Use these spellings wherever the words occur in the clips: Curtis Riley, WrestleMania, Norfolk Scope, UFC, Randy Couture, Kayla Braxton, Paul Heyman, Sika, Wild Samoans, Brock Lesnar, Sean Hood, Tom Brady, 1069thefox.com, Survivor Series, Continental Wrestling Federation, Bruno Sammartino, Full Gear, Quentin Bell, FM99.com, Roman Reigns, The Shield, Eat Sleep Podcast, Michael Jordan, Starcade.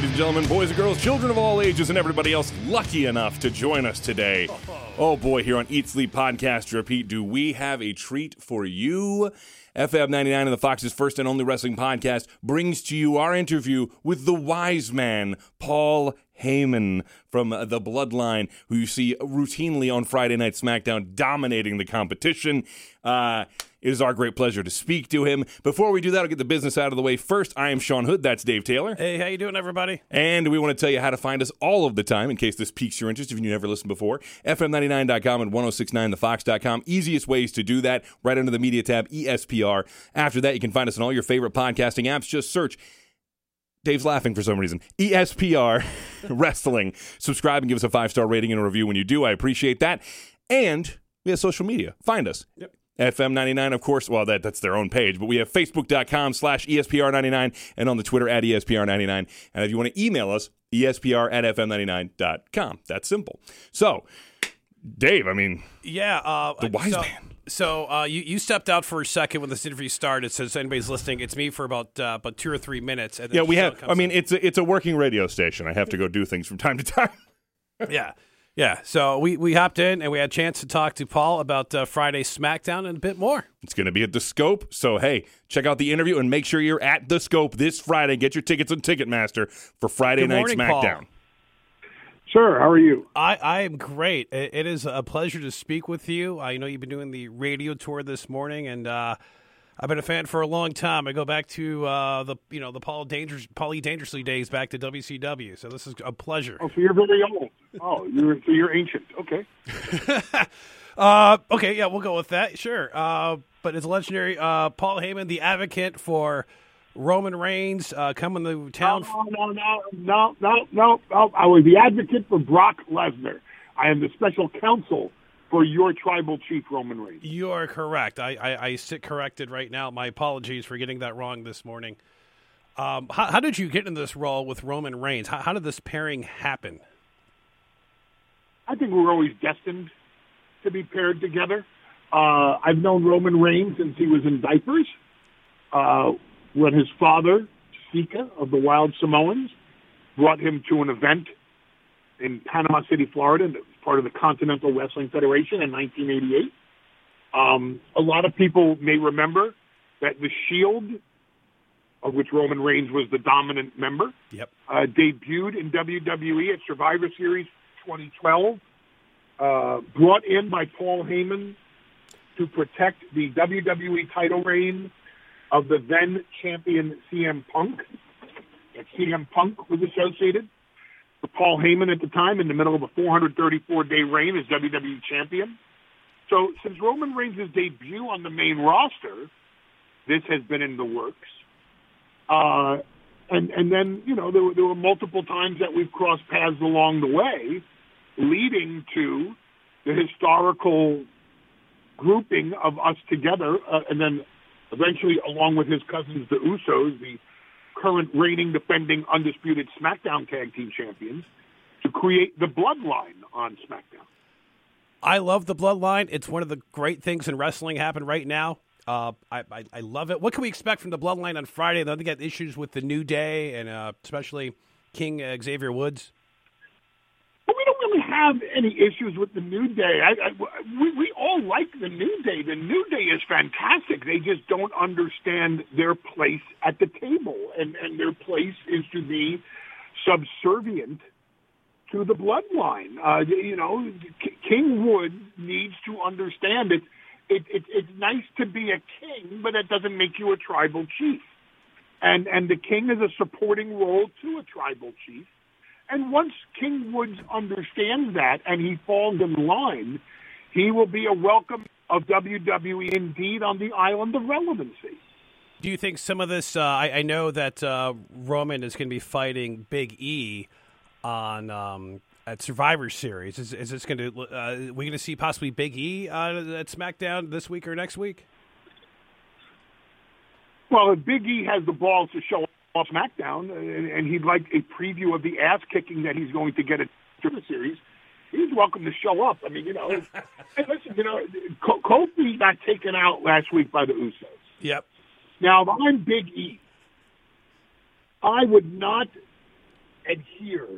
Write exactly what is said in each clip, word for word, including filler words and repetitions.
ladies and gentlemen, boys and girls, children of all ages, and everybody else lucky enough to join us today. Oh boy, here on Eat Sleep Podcast, repeat, do we have a treat for you? F F ninety-nine and the Fox's first and only wrestling podcast brings to you our interview with the wise man, Paul Heyman from The Bloodline, who you see routinely on Friday Night SmackDown dominating the competition. Uh, it is our great pleasure to speak to him. Before we do that, I'll get the business out of the way. First, I am Sean Hood. That's Dave Taylor. Hey, how you doing, everybody? And we want to tell you how to find us all of the time, in case this piques your interest, if you never listened before. F M ninety-nine dot com and ten sixty-nine the fox dot com. Easiest ways to do that, right under the media tab, E S P R. After that, you can find us on all your favorite podcasting apps. Just search. Dave's laughing for some reason. E S P R Wrestling. Subscribe and give us a five-star rating and a review when you do. I appreciate that. And we have social media. Find us. Yep. F M ninety-nine, of course. Well, that, that's their own page. But we have facebook dot com slash E S P R ninety-nine and on the Twitter at E S P R ninety-nine. And if you want to email us, E S P R at F M ninety-nine dot com. That's simple. So, Dave, I mean, yeah, uh, the wise so- man. So uh, you, you stepped out for a second when this interview started, so if anybody's listening, it's me for about uh, about two or three minutes. And then yeah, we have, I mean, in. it's a, it's a working radio station. I have to go do things from time to time. yeah, yeah. So we, we hopped in, and we had a chance to talk to Paul about uh, Friday SmackDown and a bit more. It's going to be at The Scope, so hey, check out the interview and make sure you're at The Scope this Friday. Get your tickets on Ticketmaster for Friday Good Night morning, SmackDown. Paul. Sure. How are you? I, I am great. It, it is a pleasure to speak with you. I know you've been doing the radio tour this morning, and uh, I've been a fan for a long time. I go back to uh, the you know the Paul Dangers, Paul E. Dangerously days back to W C W. So this is a pleasure. Oh, so you're very old. Oh, you're so you're ancient. Okay. uh, okay. Yeah, we'll go with that. Sure. Uh, but it's legendary. Uh, Paul Heyman, the advocate for Roman Reigns uh, coming to town. No, no, no, no, no, no, no. I was the advocate for Brock Lesnar. I am the special counsel for your tribal chief, Roman Reigns. You are correct. I, I, I sit corrected right now. My apologies for getting that wrong this morning. Um, how, how did you get into this role with Roman Reigns? How, how did this pairing happen? I think we were always destined to be paired together. Uh, I've known Roman Reigns since he was in diapers. Uh When his father, Sika, of the Wild Samoans, brought him to an event in Panama City, Florida, that was part of the Continental Wrestling Federation in nineteen eighty-eight. Um, a lot of people may remember that The Shield, of which Roman Reigns was the dominant member, yep. uh, debuted in W W E at Survivor Series twenty twelve, uh, brought in by Paul Heyman to protect the W W E title reign of the then-champion C M Punk. That C M Punk was associated with Paul Heyman at the time in the middle of a four hundred thirty-four day reign as W W E champion. So since Roman Reigns' debut on the main roster, this has been in the works. Uh, and, and then, you know, there were, there were multiple times that we've crossed paths along the way, leading to the historical grouping of us together, uh, and then eventually, along with his cousins, the Usos, the current reigning, defending, undisputed SmackDown Tag Team Champions, to create the Bloodline on SmackDown. I love the Bloodline. It's one of the great things in wrestling happening right now. Uh, I, I, I love it. What can we expect from the Bloodline on Friday? They'll get issues with the New Day and uh, especially King uh, Xavier Woods. But we don't really have any issues with the New Day. I, I, we, we all like the New Day. The New Day is fantastic. They just don't understand their place at the table, and, and their place is to be subservient to the Bloodline. Uh, you know, K- King Woods needs to understand it. It, it. It's nice to be a king, but that doesn't make you a tribal chief. And and the king is a supporting role to a tribal chief. And once King Woods understands that and he falls in line, he will be a welcome of W W E indeed on the island of relevancy. Do you think some of this, uh, I, I know that uh, Roman is going to be fighting Big E on um, at Survivor Series. Is, is this going to, uh, are we going to see possibly Big E uh, at SmackDown this week or next week? Well, if Big E has the balls to show up off SmackDown, and, and he'd like a preview of the ass kicking that he's going to get at the series, he's welcome to show up. I mean, you know, and listen, you know, Kofi got taken out last week by the Usos. Yep. Now, if I'm Big E, I would not adhere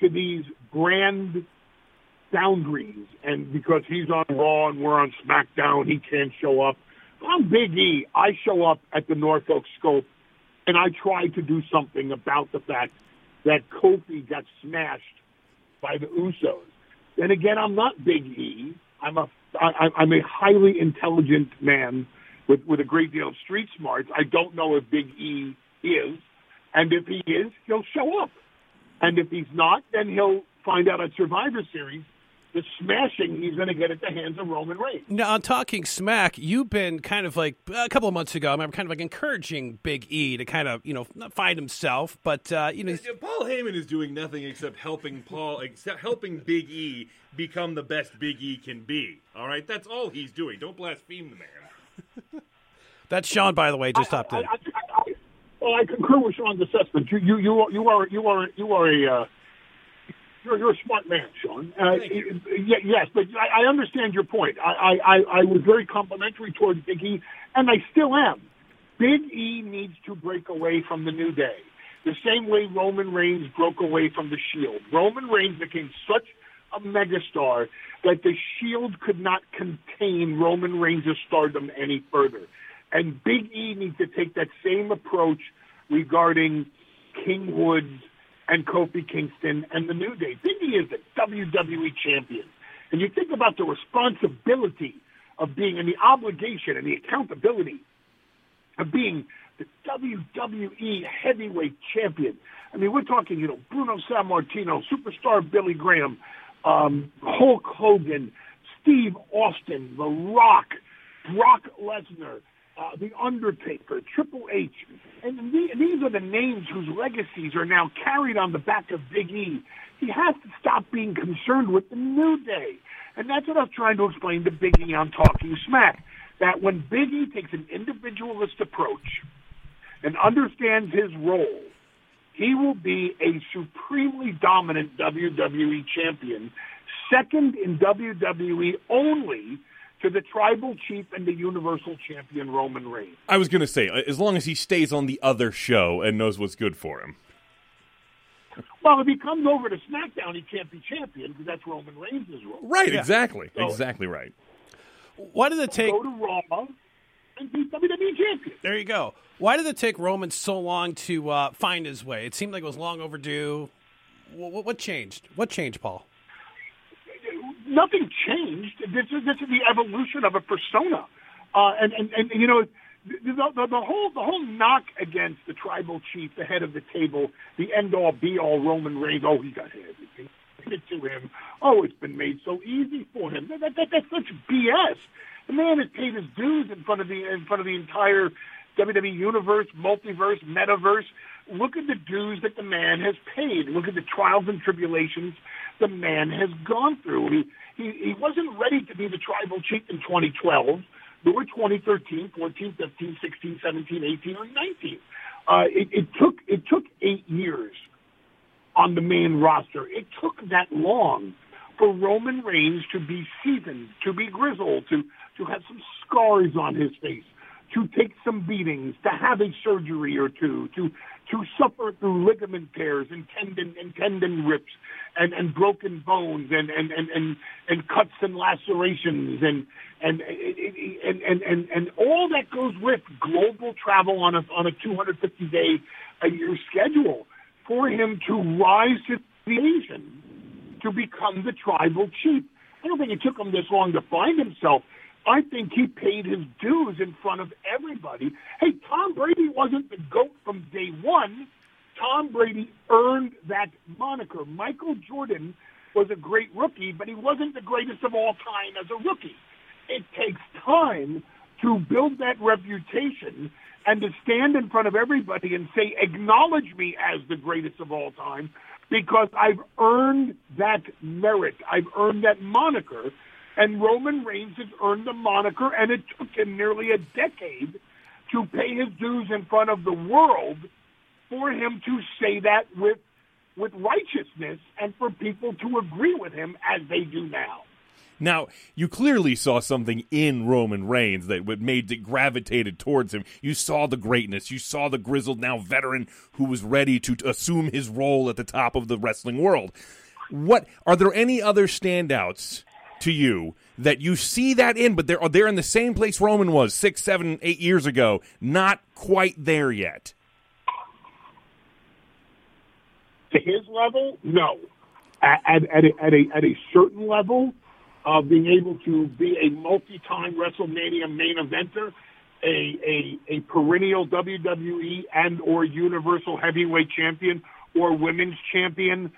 to these grand boundaries, and because he's on Raw and we're on SmackDown, he can't show up. If I'm Big E, I show up at the Norfolk Scope, and I try to do something about the fact that Kofi got smashed by the Usos. Then again, I'm not Big E. I'm a, I, I'm a highly intelligent man with, with a great deal of street smarts. I don't know if Big E is, and if he is, he'll show up. And if he's not, then he'll find out at Survivor Series the smashing he's going to get at the hands of Roman Reigns. Now, on Talking Smack, you've been kind of like, a couple of months ago, I remember kind of like encouraging Big E to kind of, you know, not find himself, but, uh, you know. Paul Heyman is doing nothing except helping Paul, except helping Big E become the best Big E can be. All right? That's all he's doing. Don't blaspheme the man. That's Sean, by the way, just stopped in. I, I, I, I, well, I concur with Sean's assessment. You, you, you, you are, you are, you are a, uh, You're, you're a smart man, Sean. Uh, yes, but I, I understand your point. I, I, I was very complimentary towards Big E, and I still am. Big E needs to break away from the New Day, the same way Roman Reigns broke away from the Shield. Roman Reigns became such a megastar that the Shield could not contain Roman Reigns' stardom any further. And Big E needs to take that same approach regarding King Woods and Kofi Kingston and the New Day. Big E is the W W E champion. And you think about the responsibility of being, and the obligation and the accountability of being the W W E heavyweight champion. I mean, we're talking, you know, Bruno Sammartino, Superstar Billy Graham, um, Hulk Hogan, Steve Austin, The Rock, Brock Lesnar, Uh, The Undertaker, Triple H, and the, these are the names whose legacies are now carried on the back of Big E. He has to stop being concerned with the New Day. And that's what I was trying to explain to Big E on Talking Smack, that when Big E takes an individualist approach and understands his role, he will be a supremely dominant W W E champion, second in W W E only to the tribal chief and the universal champion, Roman Reigns. I was going to say, as long as he stays on the other show and knows what's good for him. Well, if he comes over to SmackDown, he can't be champion because that's Roman Reigns' role. Right, yeah. exactly. So, exactly right. Why did it take... Go to Raw and be W W E champion. There you go. Why did it take Roman so long to uh, find his way? It seemed like it was long overdue. What, what changed? What changed, Paul? Nothing changed. This is this is the evolution of a persona, uh, and, and and you know the, the, the whole the whole knock against the tribal chief, the head of the table, the end all be all Roman Reigns. Oh, he got everything to him. Oh, it's been made so easy for him. That, that, that that's such B S. The man has paid his dues in front of the in front of the entire W W E universe, multiverse, metaverse. Look at the dues that the man has paid. Look at the trials and tribulations the man has gone through. He he, he wasn't ready to be the tribal chief in twenty twelve. There were twenty thirteen, fourteen, fifteen, sixteen, seventeen, eighteen, or nineteen. Uh, it, it took it took eight years on the main roster. It took that long for Roman Reigns to be seasoned, to be grizzled, to, to have some scars on his face, to take some beatings, to have a surgery or two, to to suffer through ligament tears and tendon and tendon rips and, and broken bones and and, and, and and cuts and lacerations and and and and, and, and all that goes with global travel on a on a two hundred fifty day a year schedule for him to rise to the occasion to become the tribal chief. I don't think it took him this long to find himself. I think he paid his dues in front of everybody. Hey, Tom Brady wasn't the GOAT from day one. Tom Brady earned that moniker. Michael Jordan was a great rookie, but he wasn't the greatest of all time as a rookie. It takes time to build that reputation and to stand in front of everybody and say, acknowledge me as the greatest of all time because I've earned that merit. I've earned that moniker. And Roman Reigns has earned the moniker, and it took him nearly a decade to pay his dues in front of the world for him to say that with with righteousness and for people to agree with him as they do now. Now, you clearly saw something in Roman Reigns that made it gravitated towards him. You saw the greatness. You saw the grizzled now veteran who was ready to assume his role at the top of the wrestling world. What are there any other standouts to you that you see that in, but they're, they're in the same place Roman was six, seven, eight years ago, not quite there yet? To his level, no. At, at, at, a, at, a, at a certain level of being able to be a multi-time WrestleMania main eventer, a, a, a perennial W W E and or Universal Heavyweight Champion or Women's Champion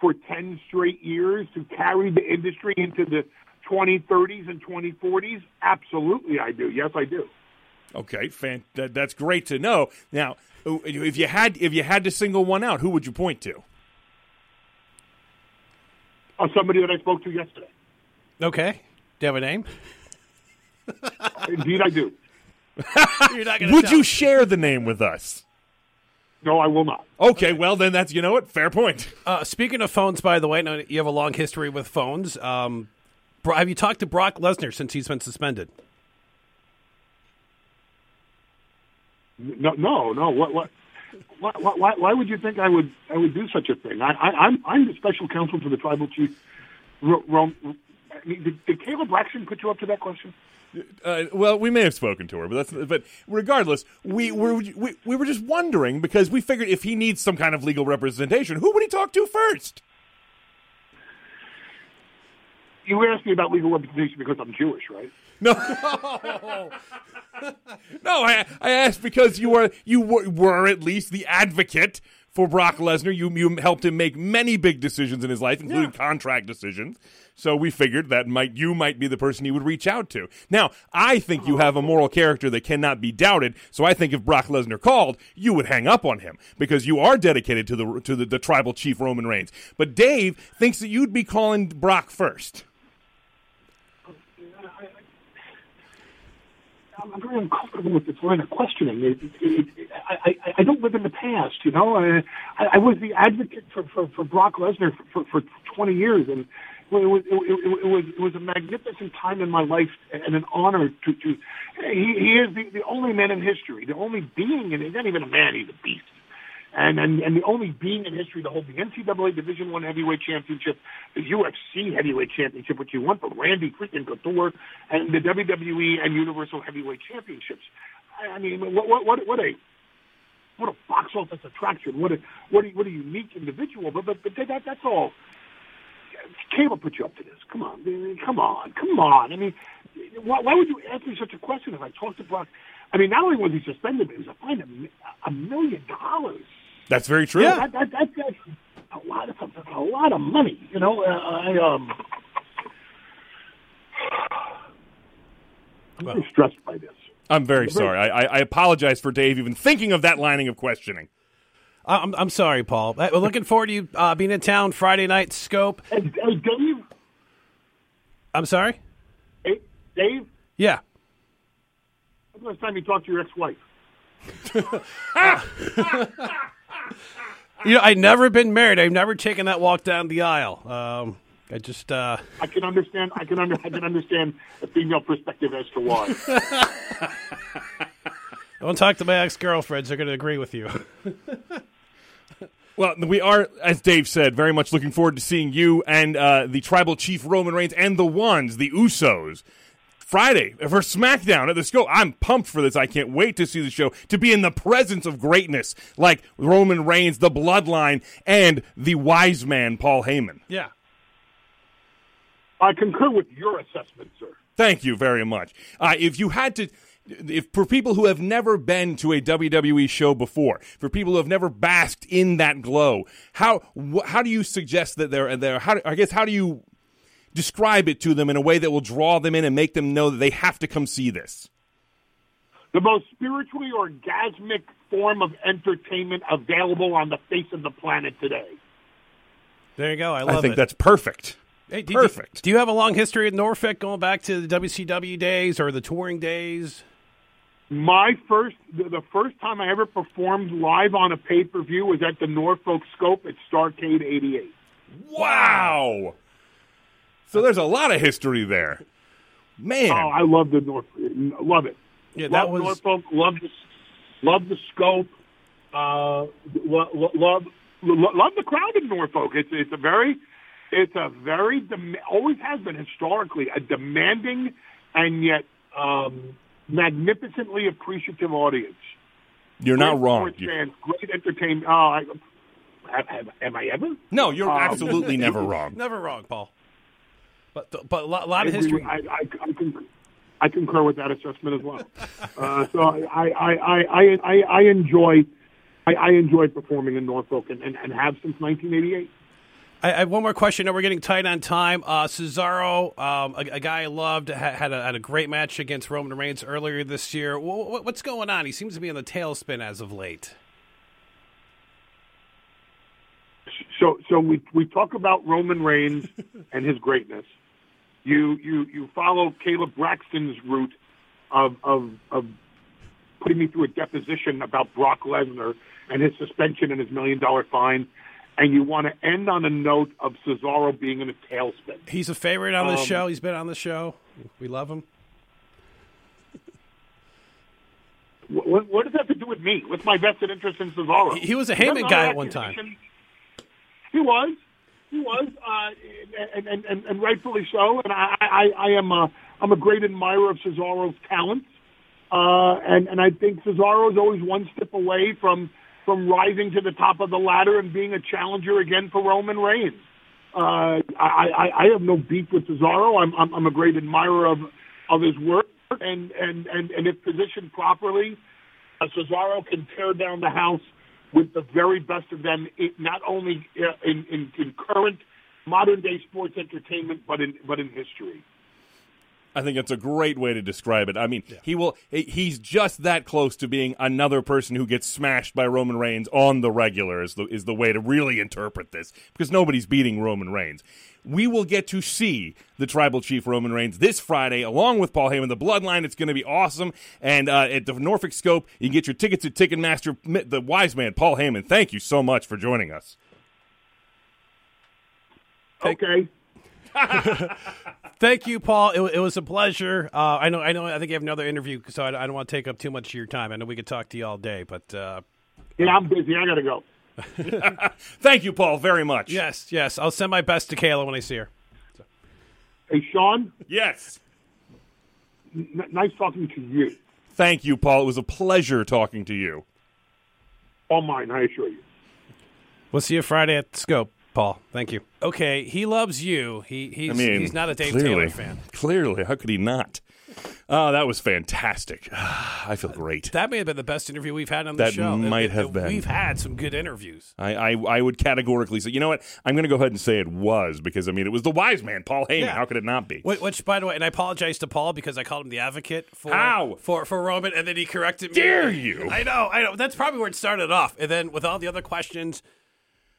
for ten straight years, to carry the industry into the twenty thirties and twenty forties? Absolutely I do. Yes, I do. Okay, fan- that's great to know. Now, if you had if you had to single one out, who would you point to? Oh, somebody that I spoke to yesterday. Okay. Do you have a name? Indeed, I do. You're not gonna would you me. share the name with us? No, I will not. Okay, okay, well, then that's, you know what, fair point. Uh, speaking of phones, by the way, now you have a long history with phones. Um, have you talked to Brock Lesnar since he's been suspended? No, no, no. What, what? Why, why, why would you think I would I would do such a thing? I, I, I'm I'm the special counsel for the tribal chief. R- R- I mean, did, did Kayla Braxton put you up to that question? Uh, well, we may have spoken to her, but that's, but regardless, we were we, we were just wondering because we figured if he needs some kind of legal representation, who would he talk to first? You were asking about legal representation because I'm Jewish, right? No, no, I, I asked because you were you were, were at least the advocate for Brock Lesnar. You you helped him make many big decisions in his life, including yeah. contract decisions. So we figured that might you might be the person he would reach out to. Now, I think you have a moral character that cannot be doubted. So I think if Brock Lesnar called, you would hang up on him because you are dedicated to the to the, the tribal chief Roman Reigns. But Dave thinks that you'd be calling Brock first. I'm very uncomfortable with this line of questioning. It, it, it, it, I, I, I don't live in the past, you know. I, I was the advocate for, for, for Brock Lesnar for, for, for twenty years, and it was, it, it, it was it was a magnificent time in my life and an honor to. to he, he is the, the only man in history, the only being, and he's not even a man, he's a beast, and and, and the only being in history to hold the N C double A Division One Heavyweight Championship, the U F C Heavyweight Championship, which he won for Randy freaking Couture, and the W W E and Universal Heavyweight Championships. I mean, what what what, what a what a box office attraction! What a what a, what a unique individual! But but, but that that's all. Cable put you up to this. Come on, man. come on, come on. I mean, why, why would you ask me such a question if I talked to Brock? I mean, not only was he suspended, but it was a fine of a million dollars. That's very true. Yeah, that, that, that, that's a lot of a lot of money. You know, uh, I um, I'm well, really stressed by this. I'm very I'm sorry. Very... I, I apologize for Dave even thinking of that lining of questioning. I'm I'm sorry, Paul. We're looking forward to you uh, being in town Friday night. Scope. Hey, hey Dave. I'm sorry. Hey, Dave. Yeah. When's the last time you talked to your ex-wife? You know, I've never been married. I've never taken that walk down the aisle. Um, I just. Uh... I can understand. I can under, I can understand a female perspective as to why. Don't talk to my ex-girlfriends. They're going to agree with you. Well, we are, as Dave said, very much looking forward to seeing you and uh, the tribal chief Roman Reigns and the ones, the Usos, Friday for SmackDown at the Scope. I'm pumped for this. I can't wait to see the show, to be in the presence of greatness like Roman Reigns, the Bloodline, and the wise man, Paul Heyman. Yeah. I concur with your assessment, sir. Thank you very much. Uh, if you had to... If for people who have never been to a W W E show before, for people who have never basked in that glow, how wh- how do you suggest that they're there? How do, I guess how do you describe it to them in a way that will draw them in and make them know that they have to come see this? The most spiritually orgasmic form of entertainment available on the face of the planet today. There you go. I love it. I think it. that's perfect. Hey, do perfect. You, do you have a long history at Norfolk going back to the W C W days or the touring days? My first, the first time I ever performed live on a pay-per-view was at the Norfolk Scope at Starcade eighty-eight. Wow! So there's a lot of history there. Man. Oh, I love the North. Love it. Yeah, that love was Norfolk. Love the, love the scope. Uh, lo, lo, love, lo, love the crowd in Norfolk. It's it's a very, it's a very dem- always has been historically a demanding and yet um, magnificently appreciative audience. You're great not wrong. Sports fans, great entertainment. Oh, I, am, am I ever? No, you're um, absolutely never wrong. Never wrong, Paul. But but a lot, a lot of history. I, I, I concur, I concur with that assessment as well. uh, so I I, I, I, I, I enjoy I, I enjoy performing in Norfolk and, and, and have since nineteen eighty-eight. I, I have one more question. Now we're getting tight on time. Uh, Cesaro, um, a, a guy I loved, had a, had a great match against Roman Reigns earlier this year. What, what's going on? He seems to be in the tailspin as of late. So so we we talk about Roman Reigns and his greatness. You you you follow Kayla Braxton's route of, of of putting me through a deposition about Brock Lesnar and his suspension and his million dollar fine, and you want to end on a note of Cesaro being in a tailspin. He's a favorite on the um, show. He's been on the show. We love him. What, what does that have to do with me? What's my vested interest in Cesaro? He, he was a Heyman guy at one time. He was. He was, uh, and, and, and, and rightfully so. And I, I, I am a, I'm a great admirer of Cesaro's talent. Uh, and, and I think Cesaro is always one step away from, from rising to the top of the ladder and being a challenger again for Roman Reigns. Uh, I, I, I have no beef with Cesaro. I'm, I'm, I'm a great admirer of, of his work. And, and, and, and if positioned properly, uh, Cesaro can tear down the house with the very best of them, it, not only in, in, in current modern-day sports entertainment, but in but in history. I think that's a great way to describe it. I mean, yeah. he will he's just that close to being another person who gets smashed by Roman Reigns on the regular is the, is the way to really interpret this, because nobody's beating Roman Reigns. We will get to see the Tribal Chief Roman Reigns this Friday, along with Paul Heyman, the Bloodline. It's going to be awesome. And uh, at the Norfolk Scope, you can get your tickets at Ticketmaster. The wise man, Paul Heyman, thank you so much for joining us. Okay. Thank you, Paul. It, it was a pleasure. Uh, I know. I know. I think you have another interview, so I, I don't want to take up too much of your time. I know we could talk to you all day, but uh, yeah, I'm busy. I gotta go. Thank you, Paul, very much. Yes, yes. I'll send my best to Kayla when I see her. So. Hey, Sean. Yes. N- nice talking to you. Thank you, Paul. It was a pleasure talking to you. All mine, I assure you. We'll see you Friday at Scope. Paul, thank you. Okay, he loves you. He he's, I mean, he's not a Dave clearly, Taylor fan. Clearly, how could he not? Oh, that was fantastic. I feel great. That may have been the best interview we've had on the show. That might it, have it, been. We've had some good interviews. I, I, I would categorically say, you know what? I'm going to go ahead and say it was, because, I mean, it was the wise man, Paul Heyman. Yeah. How could it not be? Which, which, by the way, and I apologize to Paul because I called him the advocate for How? for, for Roman, and then he corrected me. Dare you? I know, I know. That's probably where it started off. And then with all the other questions,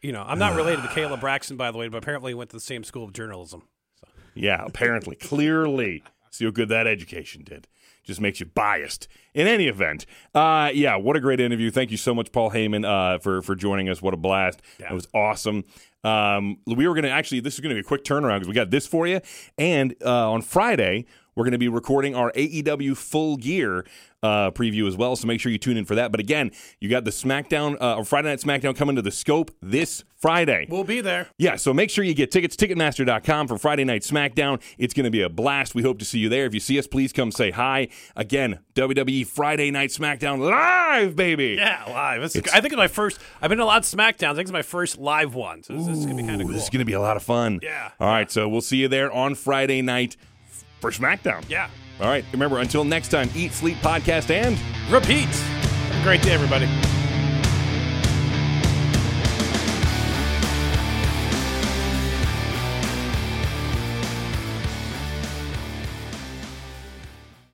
you know, I'm not related to Kayla Braxton, by the way, but apparently went to the same school of journalism. So. Yeah, apparently. Clearly. See how good that education did. Just makes you biased. In any event, uh, yeah, what a great interview. Thank you so much, Paul Heyman, uh, for, for joining us. What a blast. Yeah. It was awesome. Um, we were going to actually, this is going to be a quick turnaround because we got this for you. And uh, on Friday, we're going to be recording our A E W Full Gear uh, preview as well, so make sure you tune in for that. But again, you got the SmackDown, uh, or Friday Night SmackDown coming to the Scope this Friday. We'll be there. Yeah, so make sure you get tickets, Ticketmaster dot com for Friday Night SmackDown. It's going to be a blast. We hope to see you there. If you see us, please come say hi. Again, W W E Friday Night SmackDown live, baby. Yeah, live. It's, it's, I think it's my first, I've been to a lot of SmackDowns. I think it's my first live one, so this, ooh, this is going to be kind of cool. This is going to be a lot of fun. Yeah. All right, yeah. So we'll see you there on Friday night for SmackDown. Yeah. All right. Remember, until next time, eat, sleep, podcast, and repeat. Have a great day, everybody.